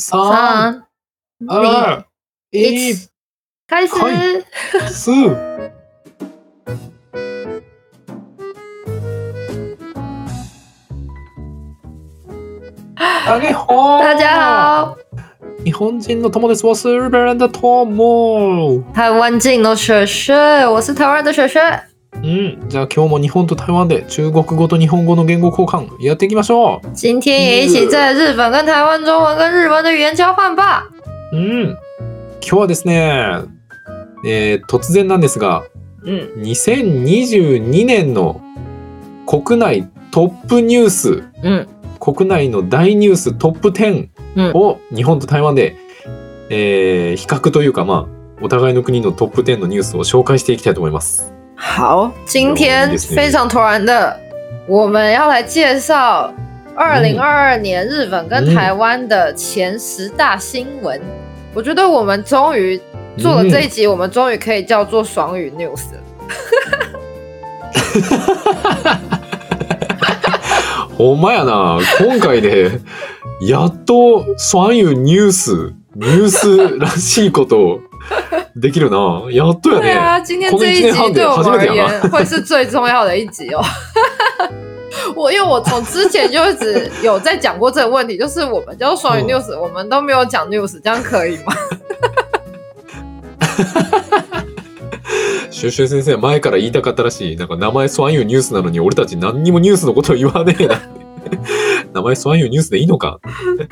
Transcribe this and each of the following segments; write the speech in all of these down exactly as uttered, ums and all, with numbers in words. さん、に、いち、開始。大家好。大家好。日本人の友です。我是日本人的友。台湾人の雪雪。我是台湾的雪雪。嗯，じゃあ今日も日本と台湾で中国語と日本語の言語交換やっていきましょう。今天也一起在日本跟台湾中文跟日文的语言交换吧。嗯、今日はですね、えー、突然なんですが、うん、にせんにじゅうにねんの国内トップニュース、うん、国内の大ニューストップじゅうを日本と台湾で、うんえー、比較というか、まあ、お互いの国のトップじゅうのニュースを紹介していきたいと思います。好，今天非常突然的，我们要来介绍二零二二年日本跟台湾的前十大新闻。我觉得我们终于做了这一集，我们终于可以叫做双语 news 了。ほんまやな。今回でやっと双语 news ニュースらしいことを。できるな。やっとやね。对啊，今天这一集对我们而言会是最重要的一集哦。我因为我从之前就一直有在讲过这个问题，就是我们叫双语 news，、嗯、我们都没有讲 news， 这样可以吗？シュシュ先生前から言いたかったらしい。なんか名前双语ニュースなのに俺たち何にもニュースのことを言わねえな。名前双语ニュースでいいのか。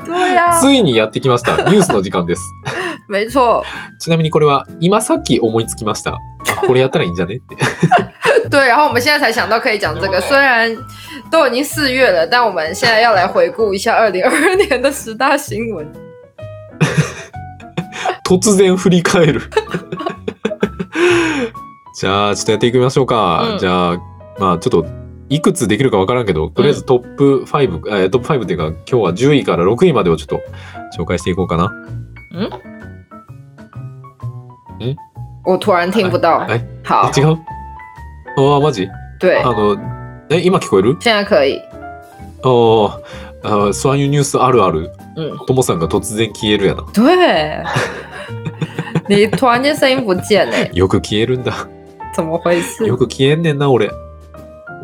对啊。ついにやってきました。ニュースの時間です。没错。ちなみにこれは今さっき思いつきました。これやったらいいんじゃねって。对，然后我们现在才想到可以讲这个。虽然都已经四月了，但我们现在要来回顾一下二零二二年的十大新闻。突然振り返る。じゃあちょっとやっていきましょうか。うん、じゃあまあちょっといくつできるかわからんけど、とりあえずトップご、うん、えトップごっていうか今日はじゅういからろくいまでをちょっと紹介していこうかな。うん。嗯，我突然听不到。哎，好，違う。哦，マジ？对。あの、え、今聞こえる？现在可以。哦，呃，双语ニュースあるある。嗯。ともさんが突然消えるやな。对。你突然间声音不见嘞。よく消えるんだ。怎么回事？よく消えんねんな俺。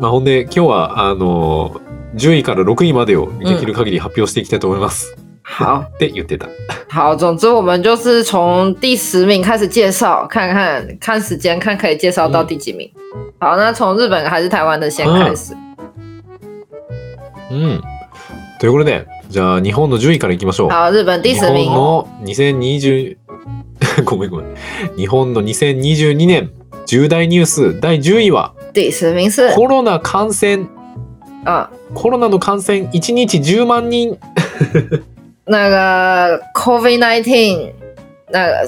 まあ、ほんで今日はあのじゅういからろくいまでをできる限り発表していきたいと思います。好，って言ってた。好，总之我们就是从第十名开始介绍，看看看时间，看可以介绍到第几名。嗯、好，那从日本还是台湾的先开始。嗯、ということで、じゃあ日本のじゅういからいきましょう。好、日本第十名。日本のにせんにじゅう ごめんごめん。日本のにせんにじゅうにねん重大ニュース第じゅういは。第十名是コロナ感染。啊、嗯，コロナの感染いちにちじゅうまんにん。那个 COVID 十九 那个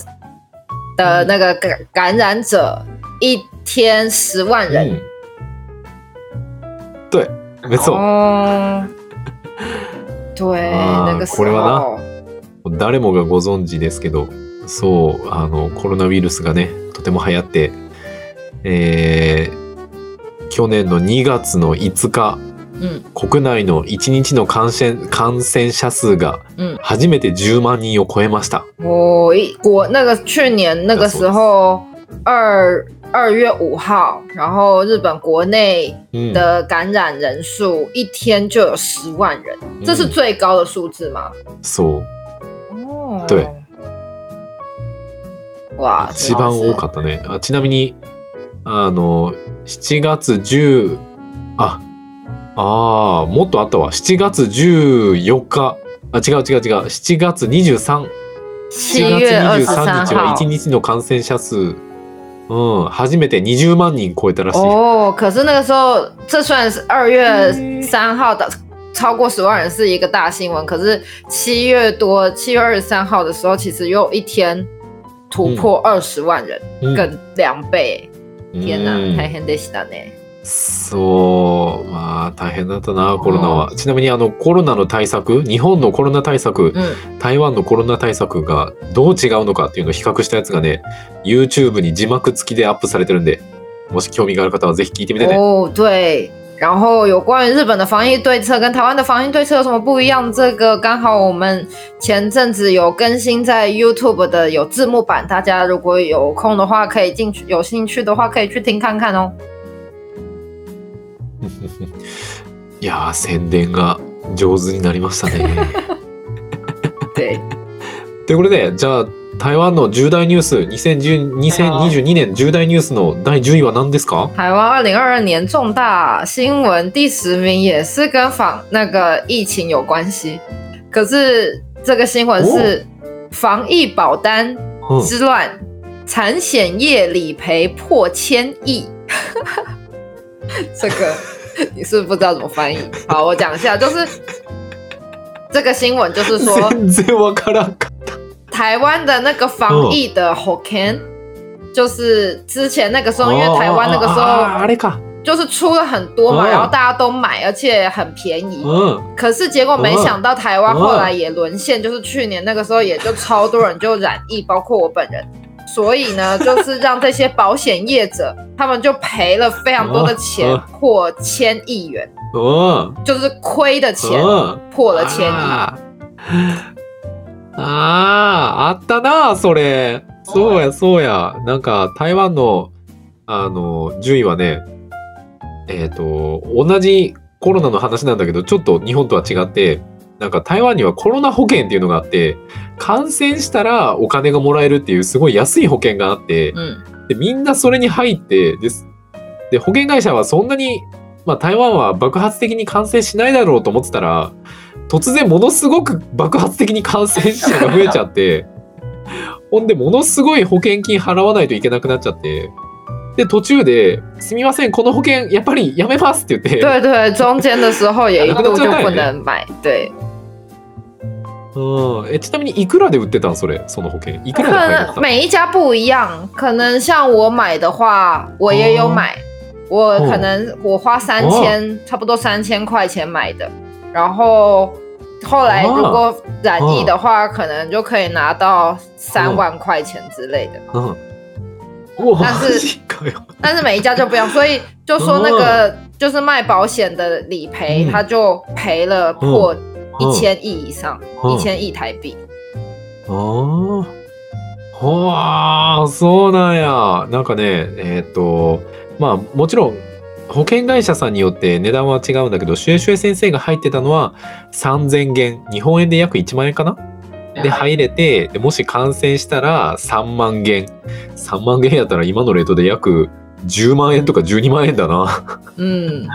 的那个感染者一天十万人，嗯、对，没错。哦、对、まあ、那个时候これはな、誰もがご存知ですけど、そうあのコロナウイルスがねとても流行って、えー、去年のにがつのいつか。うん、国内のいちにちの感染、感染者数が初めてじゅうまんにんを超えました。我我那个去年那个时候二二月五号，然后日本国内的感染人数一天就有十万人，嗯、这是最高的数字吗？そう。哦。对。哇。一番多かったね。あ、ちなみにあのしちがつじゅうあ。ああ、もっとあったわ。しちがつじゅうよっか。あ、違う違う違う。しちがつにじゅうさん。しちがつにじゅうさんにちはいちにちの感染者数。うん、初めてにじゅうまんにん超えたらしい。哦、可是那个时候这虽然是二月三号的超过十万人是一个大新闻，可是七月多 ,七月二十三号的时候其实又一天突破二十万人、嗯、更两倍。嗯、天哪、大変でしたね。そう、まあ大変だったなコロナは。ちなみにあのコロナの対策、日本のコロナ対策、うん、台湾のコロナ対策がどう違うのかっていうのを比較したやつがね、YouTube に字幕付きでアップされてるんで、もし興味がある方はぜひ聞いてみてね。おー、对。然后有关于日本的防疫对策跟台湾的防疫对策有什么不一样，这个刚好我们前阵子有更新在 YouTube 的有字幕版，大家如果有空的话可以进去，有兴趣的话可以去听看看哦。いやー、宣伝が上手になりましたね。对。ということで、じゃあ台湾の重大ニュースにせんにじゅうにねん重大ニュースのだいじゅういは何ですか？台湾にせんにじゅうに年重大新闻第十名也是跟防那个疫情有关系，可是这个新闻是防疫保单之乱，产险业理赔破千亿。这个你是不知道怎么翻译。好，我讲一下，就是这个新闻就是说，全然わからんかった。台湾的那个防疫的 Hoken， 就是之前那个时候，因为台湾那个时候就是出了很多嘛，然后大家都买，而且很便宜。可是结果没想到台湾后来也沦陷，就是去年那个时候也就超多人就染疫，包括我本人。所以呢，就是让这些保险业者，他们就赔了非常多的钱，破千亿元。哦，就是亏的钱破了千亿。ああ、あったなそれ。そうやそうや。なんか台湾のあの順位はね、えっと同じコロナの話なんだけど、ちょっと日本とは違って、なんか台湾にはコロナ保険っていうのがあって、感染したらお金がもらえるっていうすごい安い保険があって、うん、でみんなそれに入ってです。で保険会社はそんなに、まあ、台湾は爆発的に感染しないだろうと思ってたら。突然ものすごく爆発的に感染者が増えちゃってほんでものすごい保険金払わないといけなくなっちゃって、で途中ですみませんこの保険やっぱりやめますって言って、对对中間的时候也一度就不能买对嗯えちなみにいくらで売ってたんそれその保険いくらで買えた？每一家不一样，可能像我买的话我也有买，我可能我花三千差不多三千块钱买的，然后后来如果染疫的话、啊、可能就可以拿到三万块钱之类的。嗯、啊啊，但是但是每一家就不一样，所以就说那个、啊、就是卖保险的理赔，嗯、他就赔了破一千亿以上，一千亿台币。哦、啊，哇、啊，そうなんや。なんかね、えっと、まあもちろん。保険会社さんによって値段は違うんだけど、シュエシュエ先生が入ってたのはさんぜんげん、日本円で約いちまんえんかなで入れて、でもし感染したらさんまんげん、さんまんげんやったら今のレートで約じゅうまんえんとかじゅうにまんえんだな。うん、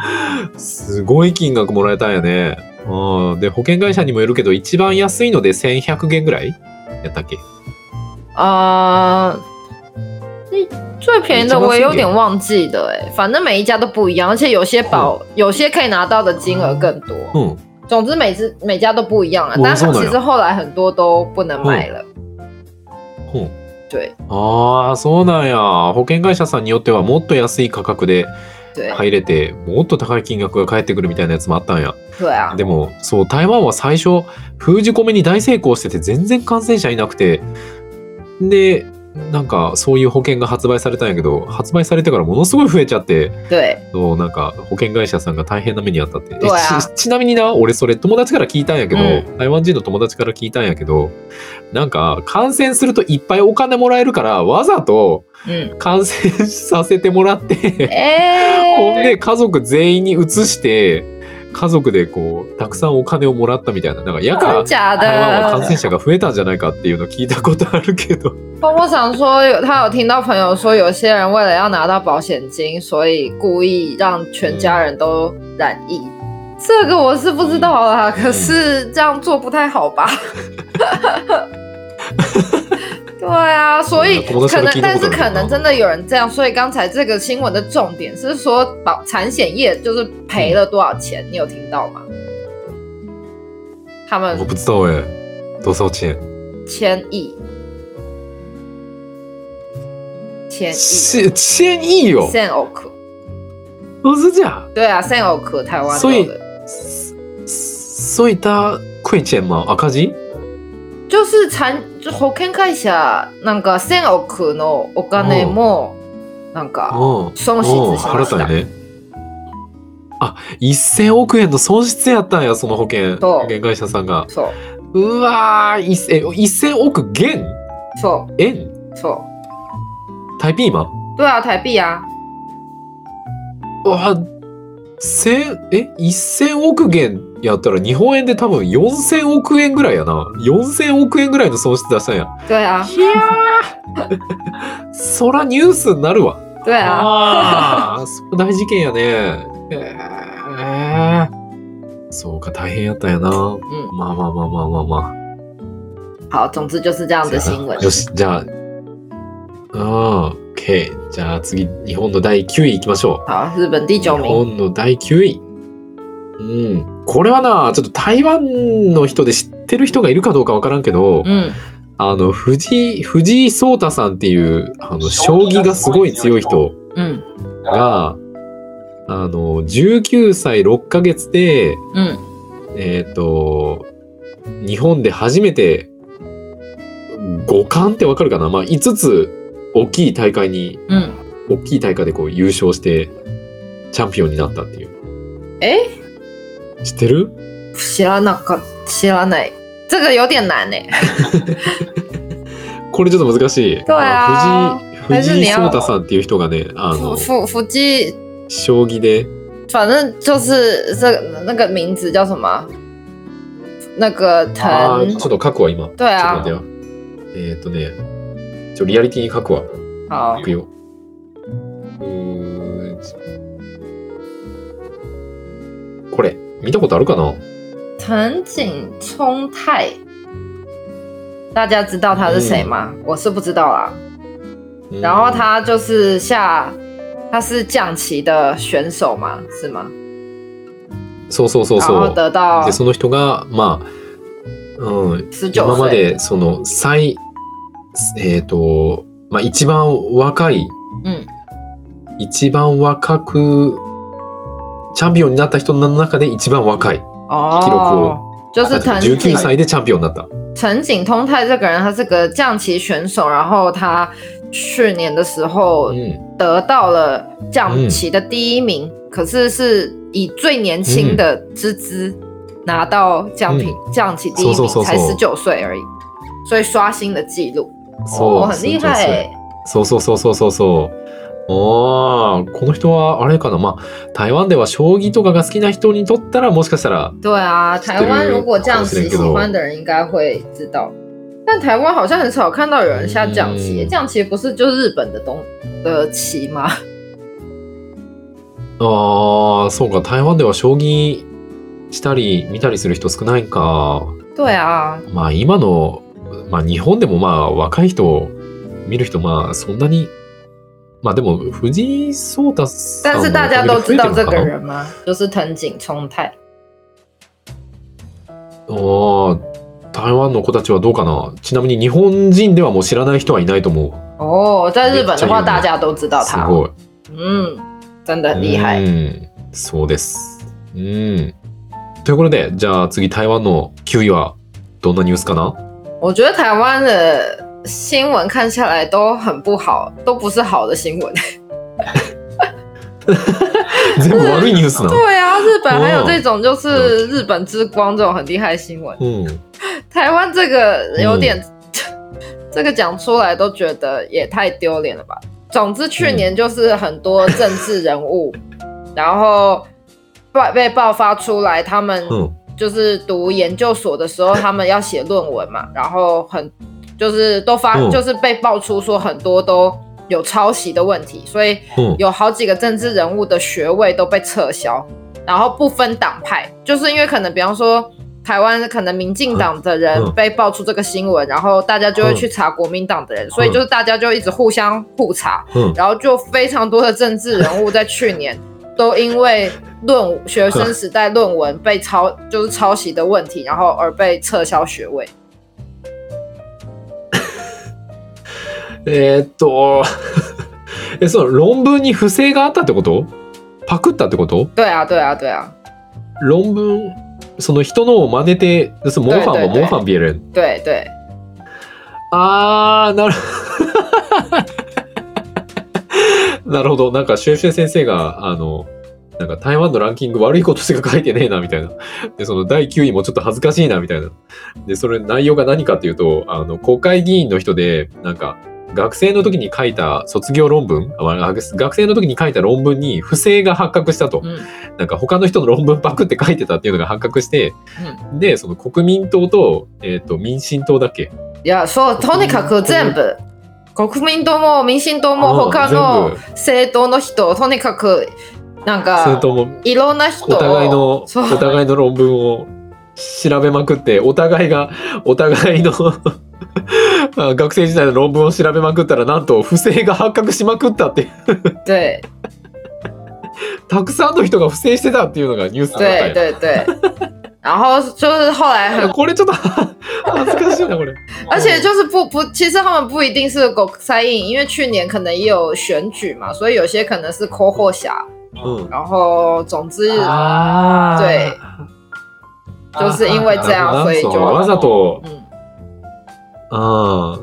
すごい金額もらえたんやね。あで保険会社にもよるけど、一番安いのでせんひゃくげんぐらいやったっけ？あー最便宜的我也有点忘记的哎、欸，反正每一家都不一样，而且有些保、嗯、有些可以拿到的金额更多。嗯，总之每次每家都不一样了，但是其实后来很多都不能买了。嗯，对。ああ、そうなんや。保険会社さんによってはもっと安い価格で入れて、もっと高い金額が返ってくるみたいなやつもあったんや。对啊。でもそう台湾は最初封じ込めに大成功してて全然感染者いなくて、で。なんかそういう保険が発売されたんやけど、発売されてからものすごい増えちゃって、そうなんか保険会社さんが大変な目にあったって。ち, ちなみにな、俺それ友達から聞いたんやけど、うん、台湾人の友達から聞いたんやけど、なんか感染するといっぱいお金もらえるからわざと感染させてもらって、うん、ほんで家族全員に移して。家族でこうたくさんお金をもらったみたいな、なんかやから台湾は感染者が増えたんじゃないかっていうの聞いたことあるけど。我我想说有，他有听到朋友说，有些人为了要拿到保险金，所以故意让全家人都染疫。嗯、这个我是不知道啦，可是这样做不太好吧？对啊，所以可能，但是可能真的有人这样。所以刚才这个新闻的重点是说，保产险业就是赔了多少钱，你有听到吗？他们我不知道哎，多少钱？千亿，千亿，是千亿哟、哦，千億。哦，是这样。对啊，千億台湾。所以，所以他亏钱吗？赤字？就是产保険会社なんかせんおくのお金もなんか損失しました。払ったね。あ、せんおくえんの損失やったんや、その保険保険会社さんが。そう、うわー、せんおく元？そう。円？そう。台币吗？对啊，台币啊。哇，千えせんおく元やったら日本円で多分よんせんおくえんぐらいやな。よんせんおくえんぐらいの損失出したんや。对啊。いやー。そらニュースになるわ。对啊。ああ、そこ大事件やね。えー、そうか，大変やったんやな。うん。まあまあまあまあまあまあ。好，总之就是这样的新闻。よし、じゃあ、あー、OK。じゃあ次、日本のだいきゅういいきましょう。好，日本第九名。日本のだいきゅうい。うん。これはな、ちょっと台湾の人で知ってる人がいるかどうかわからんけど、うん、あの藤井、藤井聡太さんっていうあの将棋がすごい強い人が、うん、あのじゅうきゅうさいろっかげつで、うん、えっと日本で初めて五冠ってわかるかな、まあ、いつつ大きい大会に、うん、大きい大会でこう優勝してチャンピオンになったっていう。え、知ってる？知らなかった。知らない。这个有点難ね。これちょっと難しい。そうや、藤井聡太さんっていう人がね、あの藤井将棋で，反正就是这个那个名字叫什么？那个藤。啊，ちょっと書くわ今。对啊。えー、っとね、ちょリアリティに書くわ。好。いくよ。これ見たことあるかな？藤井聪太。大家知道他是谁吗？我是不知道啦。然后他就是下。他是将棋的選手嘛，是吗？そうそうそうそう。然後得到でその人がまあ、うん、今までその最えっ、ー、とまあ一番若い、うん、一番若くチャンピオンになった人の中で一番若い記録を。就是じゅうきゅうさいでチャンピオンになった。藤井通泰这个人，他是个将棋选手，然后他去年的时候得到了将棋的第一名，嗯、可是是以最年轻的之姿拿到将品、嗯、将棋第一名，そうそうそうそう才十九岁而已，所以刷新的记录，哦，很厉害、欸。そうそうそうそうそうそう。ああ、この人はあれかな、まあ台湾では将棋とかが好きな人にとったらもしかしたら。对啊，台湾如果将棋喜欢的人应该会知道。但台湾好像很少看到有人下将棋，将棋不是就是日本的东的棋吗？ああ、そうか。台湾では将棋したり見たりする人少ないか。对啊。まあ今のまあ日本でもまあ若い人見る人まあそんなに。まあでも藤井聡太さん。但是大家都知道这个人吗？就是藤井聪太。おー、台湾の子たちはどうかな。ちなみに日本人ではもう知らない人はいないと思う。お、在日本的话大家都知道他。すごい。うん、真的很厉害。うん、そうです。うん。ということで、じゃあ次台湾のきゅういはどんなニュースかな？我觉得台湾的新闻看下来都很不好，都不是好的新闻。全部悪いニュースなの？对啊，日本还有这种就是日本之光这种很厉害的新闻。嗯，台湾这个有点，嗯、这个讲出来都觉得也太丢脸了吧。总之去年就是很多政治人物，嗯、然后被爆发出来，他们就是读研究所的时候，他们要写论文嘛，然后很。就是都发，就是被爆出说很多都有抄袭的问题，所以有好几个政治人物的学位都被撤销，然后不分党派，就是因为可能比方说台湾可能民进党的人被爆出这个新闻，然后大家就会去查国民党的人，所以就是大家就一直互相互查，然后就非常多的政治人物在去年都因为论学生时代论文被抄，就是抄袭的问题，然后而被撤销学位。えー、っとえその論文に不正があったってこと？パクったってこと？对啊对啊对啊。論文その人のを真似てそ模仿は模仿别人。对对。あー、なるなるほど。なんか修修先生があのなんか台湾のランキング悪いことしか書いてねえなみたいな。で、そのだいきゅういもちょっと恥ずかしいなみたいな。で、それ内容が何かっていうと、あの、国会議員の人で、なんか、学生の時に書いた卒業論文、学生の時に書いた論文に不正が発覚したと、うん、なんか他の人の論文パクって書いてたっていうのが発覚して、うん、でその国民党と、えーと、民進党だっけ？いやそうとにかく全部国民党も民進党も他の政党の人とにかくなんかいろんな人をお互いのお互いの論文を調べまくってお互いがお互いの学生時代の論文を調べまくったらなんと不正が発覚しまくったって对たくさんの人が不正してたっていうのがニュースだったよ。对对对然后就是后来很これちょっと恥ずかしいなこれ。而且就是不不，其实他们不一定是国会議員，因为去年可能也有选举嘛，所以有些可能是候補者。嗯。然后总之啊，对，就是因为这样，所以就わざと。嗯。あ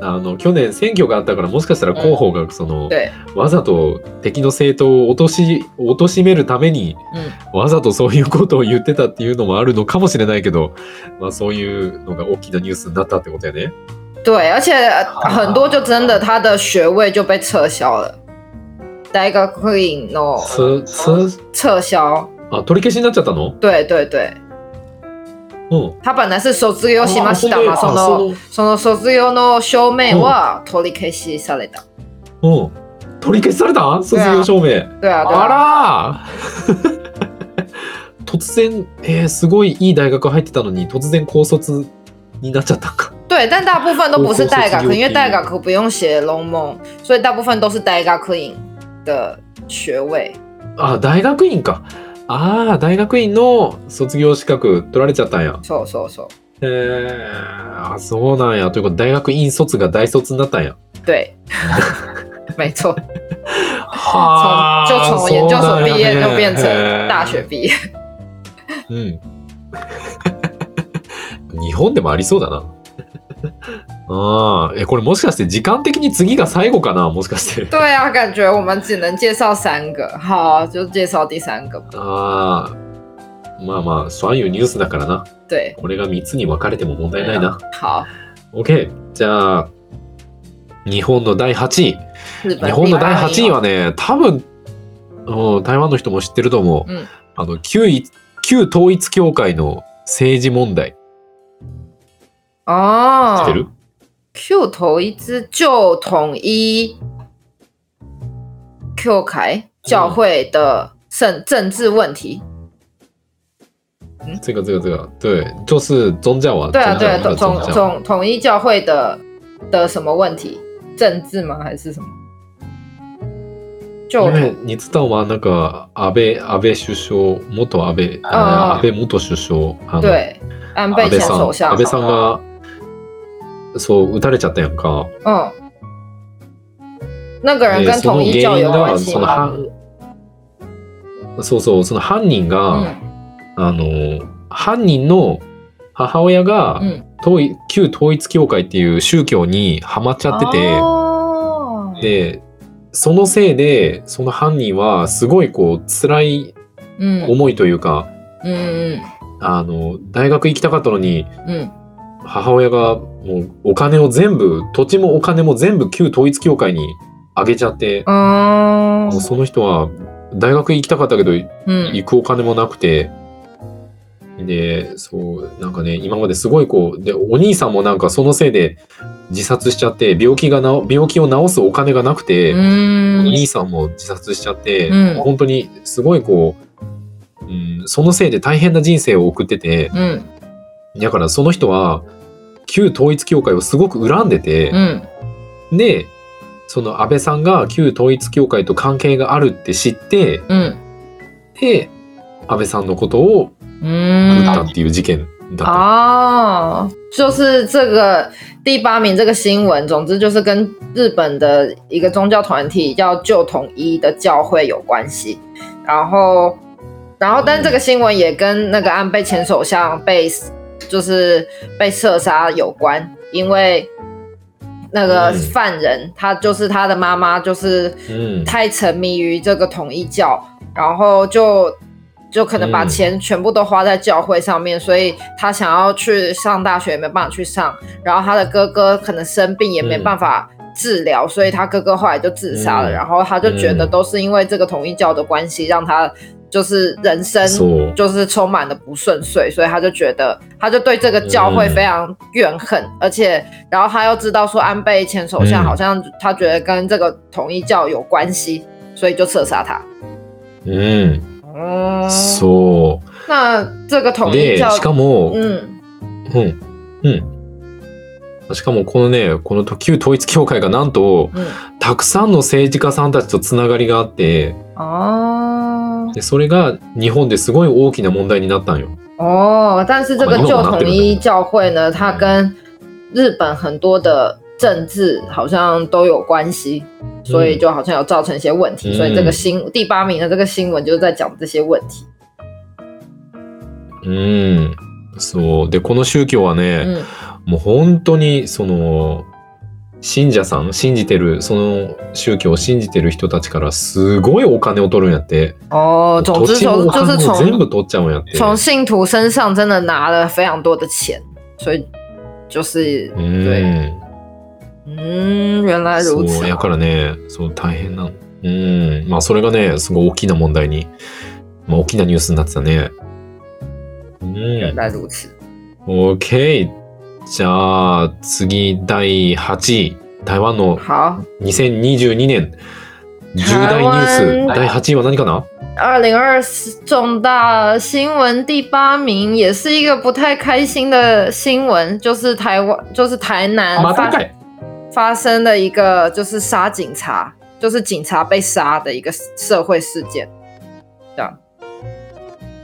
あ、あの去年選挙があったからもしかしたら候補がその、うん、わざと敵の政党を落とし貶としめるために、うん、わざとそういうことを言ってたっていうのもあるのかもしれないけど、まあ、そういうのが大きなニュースになったってことやね。对，而且很多就真的他的学位就被撤销了。大学院の撤销。あ、取り消しになっちゃったの？对对对。嗯、他本来是卒業しましたが、そのその卒業の証明は取り消しされた。うん、取り消しされた？卒業証明。对啊。对啊。あら。突然、えー、すごいいい大学入ってたのに突然高卒になっちゃったか。对，但大部分都不是大学，因为大学不用写論文，所以大部分都是大学院的学位。あ、大学院か。ああ、大学院の卒業資格取られちゃったんや。そうそうそう。へえ、あ、そうなんや。ということで大学院卒が大卒になったんや。对。没错。はあ。就从研究所毕业就变成大学毕业。うん。日本でもありそうだな。ああ、え、これもしかして時間的に次が最後かな？もしかして。对啊，感觉我们只能介绍三个。好，就介绍第三个吧。ああ、まあまあ、そういうニュースだからな。对。これがみっつに分かれても問題ないな。好。OK。じゃあ、日本のだいはちい。日本のだいはちいはね、多分、うん、台湾の人も知ってると思う。うん、あの旧旧統一教会の政治問題。ああ。知ってる？旧統一、旧統一教会教会的政治问题。嗯，这个这个这个，对，就是宗教啊。对啊对啊，统统统一教会的的什么问题？政治吗？还是什么？因为你知道吗？那个安倍安倍首相，元安倍、嗯、安倍元首相，对，安倍前首相，安倍さんが。そう撃たれちゃったやんか。うん。那个人跟統一教有关系吗？そうそう、その犯人が、うん、あの犯人の母親が、うん、旧統一教会っていう宗教にハマっちゃってて、でそのせいでその犯人はすごいこう辛い思いというか、うんうん、あの大学行きたかったのに。うん母親がもうお金を全部土地もお金も全部旧統一教会にあげちゃってもうその人は大学行きたかったけど、うん、行くお金もなくてでそうなんかね今まですごいこうでお兄さんもなんかそのせいで自殺しちゃって病気がな病気を治すお金がなくてお兄さんも自殺しちゃって、うん、本当にすごいこう、うん、そのせいで大変な人生を送ってて、うん、だからその人は旧統一教会をすごく恨んでて、うん、でその安倍さんが旧統一教会と関係があるって知って、うん、で安倍さんのことを撃ったっていう事件だった。ああ、就是这个第八名这个新闻，总之就是跟日本的一个宗教团体叫旧统一的教会有关系。然后，然后，但这个新闻也跟那个安倍前首相被。就是被射杀有关，因为那个犯人、嗯、他就是他的妈妈，就是太沉迷于这个统一教，然后就就可能把钱全部都花在教会上面、嗯、所以他想要去上大学也没办法去上，然后他的哥哥可能生病也没办法治疗、嗯、所以他哥哥后来就自杀了、嗯、然后他就觉得都是因为这个统一教的关系让他就是人生就是充满了不顺遂，所以他就觉得他就对这个教会非常怨恨、嗯、而且然后他又知道说安倍前首相好像他觉得跟这个统一教有关系，所以就射殺他。うん、うん、そう。那这个統一教でしかも、うん、うん、うん。しかもこのね、この旧統一教会がなんと、うん、たくさんの政治家さんたちとつながりがあって、あでそれが日本ですごい大きな問題になったんよ。哦，但是这个旧統一教会呢，它跟日本很多的。政治好像都有关系，所以就好像有造成一些问题、嗯、所以这个新第八名的这个新闻就是在讲这些问题。うん、そうでこの宗教はね、うん、もう本当にその信者さん信じてるその宗教を信じてる人たちからすごいお金を取るんやって。哦，总之从就是从全部取っちゃうんやって。从信徒身上真的拿了非常多的钱，所以就是、嗯、对。うん、原来如此。そうやからね、そう大変なの。うん、まあそれがね、すごい大きな問題に、まあ大きなニュースになってたね。うん。原来如此。OK。じゃあ次だいはちい、台湾のにせんにじゅうにねん重大ニュースだいはちいは何かな？二零二四重大新闻第八名也是一个不太开心的新闻，就是台湾，就是台南。またかい。发生了一个就是杀警察，就是警察被杀的一个社会事件，这样。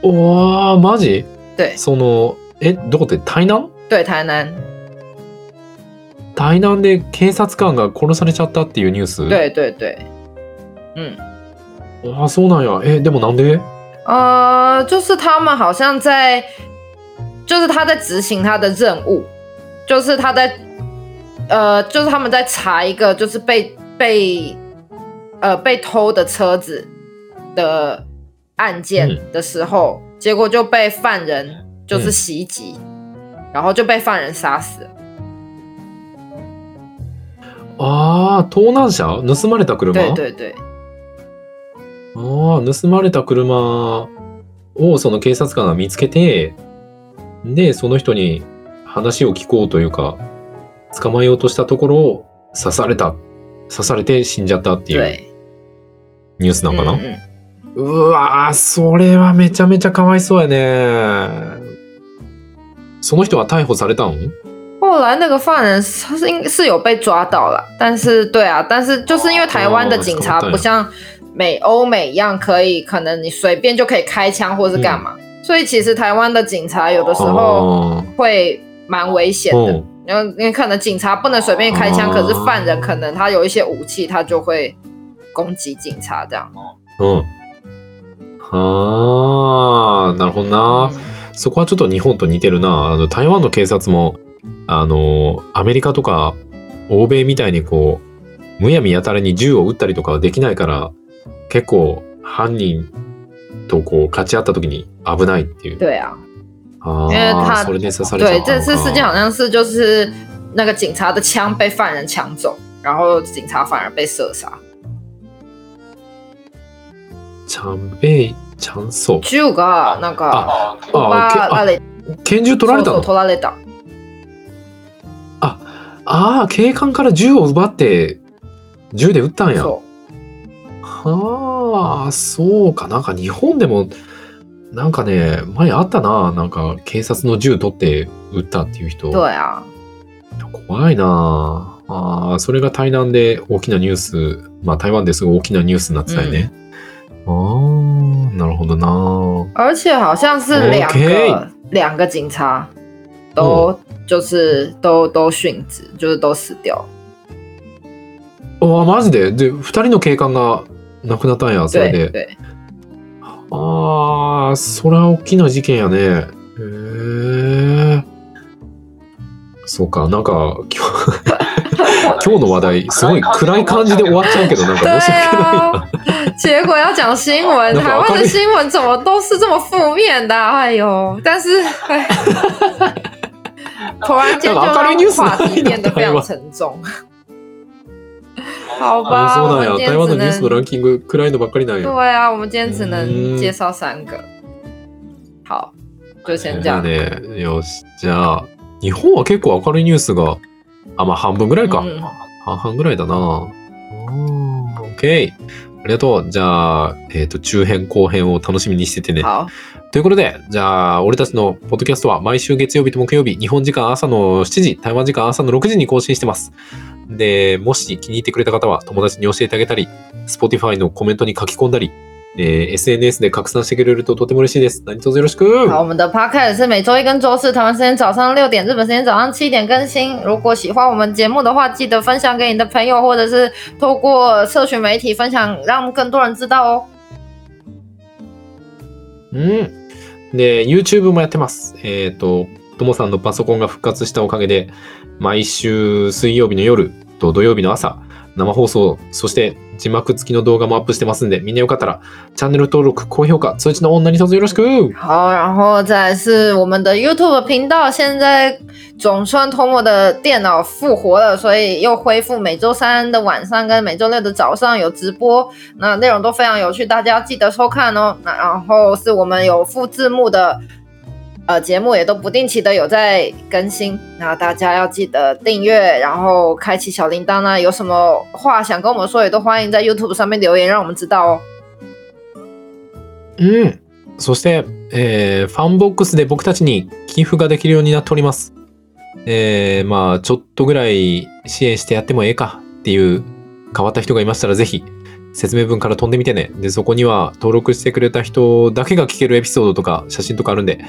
哇，マジ？对。そのえどこで台南？对，台南。台南で警察官が殺されちゃったっていうニュース。对对对。嗯。あ、そうなんや。え、でもなんで？呃，就是他们好像在，就是他在执行他的任务，就是他在。呃，就是他们在查一个，就是被被呃被偷的车子的案件的时候，嗯、结果就被犯人就是袭击、嗯，然后就被犯人杀死了。啊，盗難車？盗まれた車？对对对。あ、盗まれた車をその警察官が見つけて、でその人に話を聞こうというか。捕まえようとしたところを刺された刺されて死んじゃったっていうニュースなんかな、うんうん、うわーそれはめちゃめちゃかわいそうやね。その人は逮捕されたの？后来那个犯人是是有被抓到了，但是对啊，但是就是因为台湾的警察不像美欧美一样可以可能你随便就可以开枪或是干嘛、嗯、所以其实台湾的警察有的时候会蛮危险的、哦然后你可能警察不能随便开枪，可是犯人可能他有一些武器，他就会攻击警察这样。嗯。ああ、なるほどな。そこはちょっと日本と似てるな。あの台湾の警察もあのアメリカとか欧米みたいにこうむやみやたらに銃を撃ったりとかはできないから、結構犯人とこう勝ち合った時に危ないっていう。对啊。因为他、啊、对这次事件好像是就是那个警察的枪被犯人抢走，然后警察反而被射杀。枪被抢走。銃がなんか拳銃取られたの？そうそう取られた。ああ警官から銃を奪って銃で撃ったんや。はあそうかなんか日本でも。なんかね前あったななんか警察の銃取って撃ったっていう人。对啊。怖いなあ。あそれが台南で大きなニュース、まあ台湾ですごい大きなニュースになってたよね。うん、ああなるほどな。而且好像是两个、okay. 两个警察都、嗯、就是都都殉职，就是都死掉。哇マジで？で二人の警官が亡くなったんやそれで。对对あーそれは大きな事件やね。へえそうかなんか今日今日の話題すごい暗い感じで終わっちゃうけどなんか申し訳ないな。结果要讲新闻，台湾的新闻怎么都是这么负面的？哎呦，但是突然间就让话题变得非常沉重。好吧，そうなんや。台湾のニュースのランキング暗いのばっかりなんや。对啊，我们今天只能介绍三个。好，就先这样。ね、よし、じゃあ日本は結構明るいニュースが。あ、まあ半分ぐらいか、うん、半々ぐらいだな。おー、OK、ありがとう。じゃあ、えっと中編後編を楽しみにしててね。ということで、じゃあ俺たちのポッドキャストは毎週月曜日と木曜日、日本時間朝のしちじ、台湾時間朝のろくじに更新してます。で、もし気に入ってくれた方は友達に教えてあげたり、Spotify のコメントに書き込んだり。えー、エスエヌエス で拡散してくれるととても嬉しいです。何卒よろしく。好，我们的 podcast 是每周一跟周四，台湾时间早上六点，日本时间早上七点更新。如果喜欢我们节目的话，记得分享给你的朋友，或者是透过社群媒体分享，让更多人知道哦。嗯，で YouTube もやってます。えっと、ともさんのパソコンが復活したおかげで、毎週水曜日の夜と土曜日の朝。生放送、そして字幕付きの動画もアップしてますんで、みんなよかったらチャンネル登録、高評価、通知のオン何卒よろしく。好，然后再来是我们的 YouTube 频道，现在总算通过我的电脑复活了，所以又恢复每周三的晚上跟每周六的早上有直播，那内容都非常有趣，大家要记得收看哦。那然后是我们有附字幕的。呃，节目也都不定期的有在更新，那大家要记得订阅，然后开启小铃铛呢。有什么话想跟我们说，也都欢迎在 YouTube 上面留言，让我们知道哦。うん、そして、えー、FANBOX で僕たちに寄付ができるようになっております。えー、まあちょっとぐらい支援してやってもええかっていう変わった人がいましたらぜひ。説明文から飛んでみてね。で、そこには登録してくれた人だけが聞けるエピソードとか写真とかあるんで、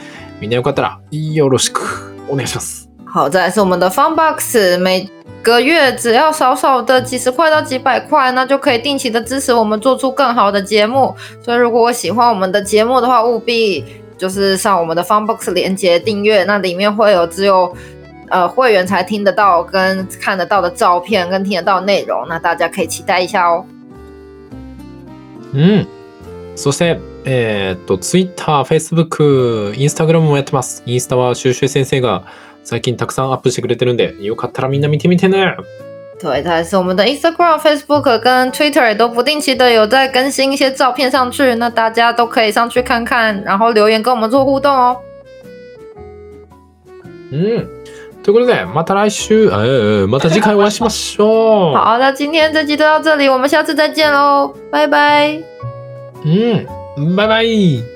みんなよかったらよろしくお願いします。好，再来是我们的 FANBOX， 每个月只要少少的几十块到几百块，那就可以定期的支持我们做出更好的节目。所以如果喜欢我们的节目的话，务必就是上我们的 FANBOX 连结订阅，那里面会有只有。呃，会员才听得到跟看得到的照片跟听得到的内容，那大家可以期待一下哦。うん、そして、えー、っと Twitter、Facebook、Instagram もやってます。インスタはシュウシュウ先生が最近たくさんアップしてくれてるんで、よかったらみんな見てみてね。对，但是我们的 Instagram、Facebook 跟 Twitter 也都不定期的有在更新一些照片上去，那大家都可以上去看看，然后留言跟我们做互动哦。嗯。ということで、また来週、えー、また次回お会いしましょう。好，那今天这集就到这里，我们下次再见喽，拜拜。嗯，拜拜。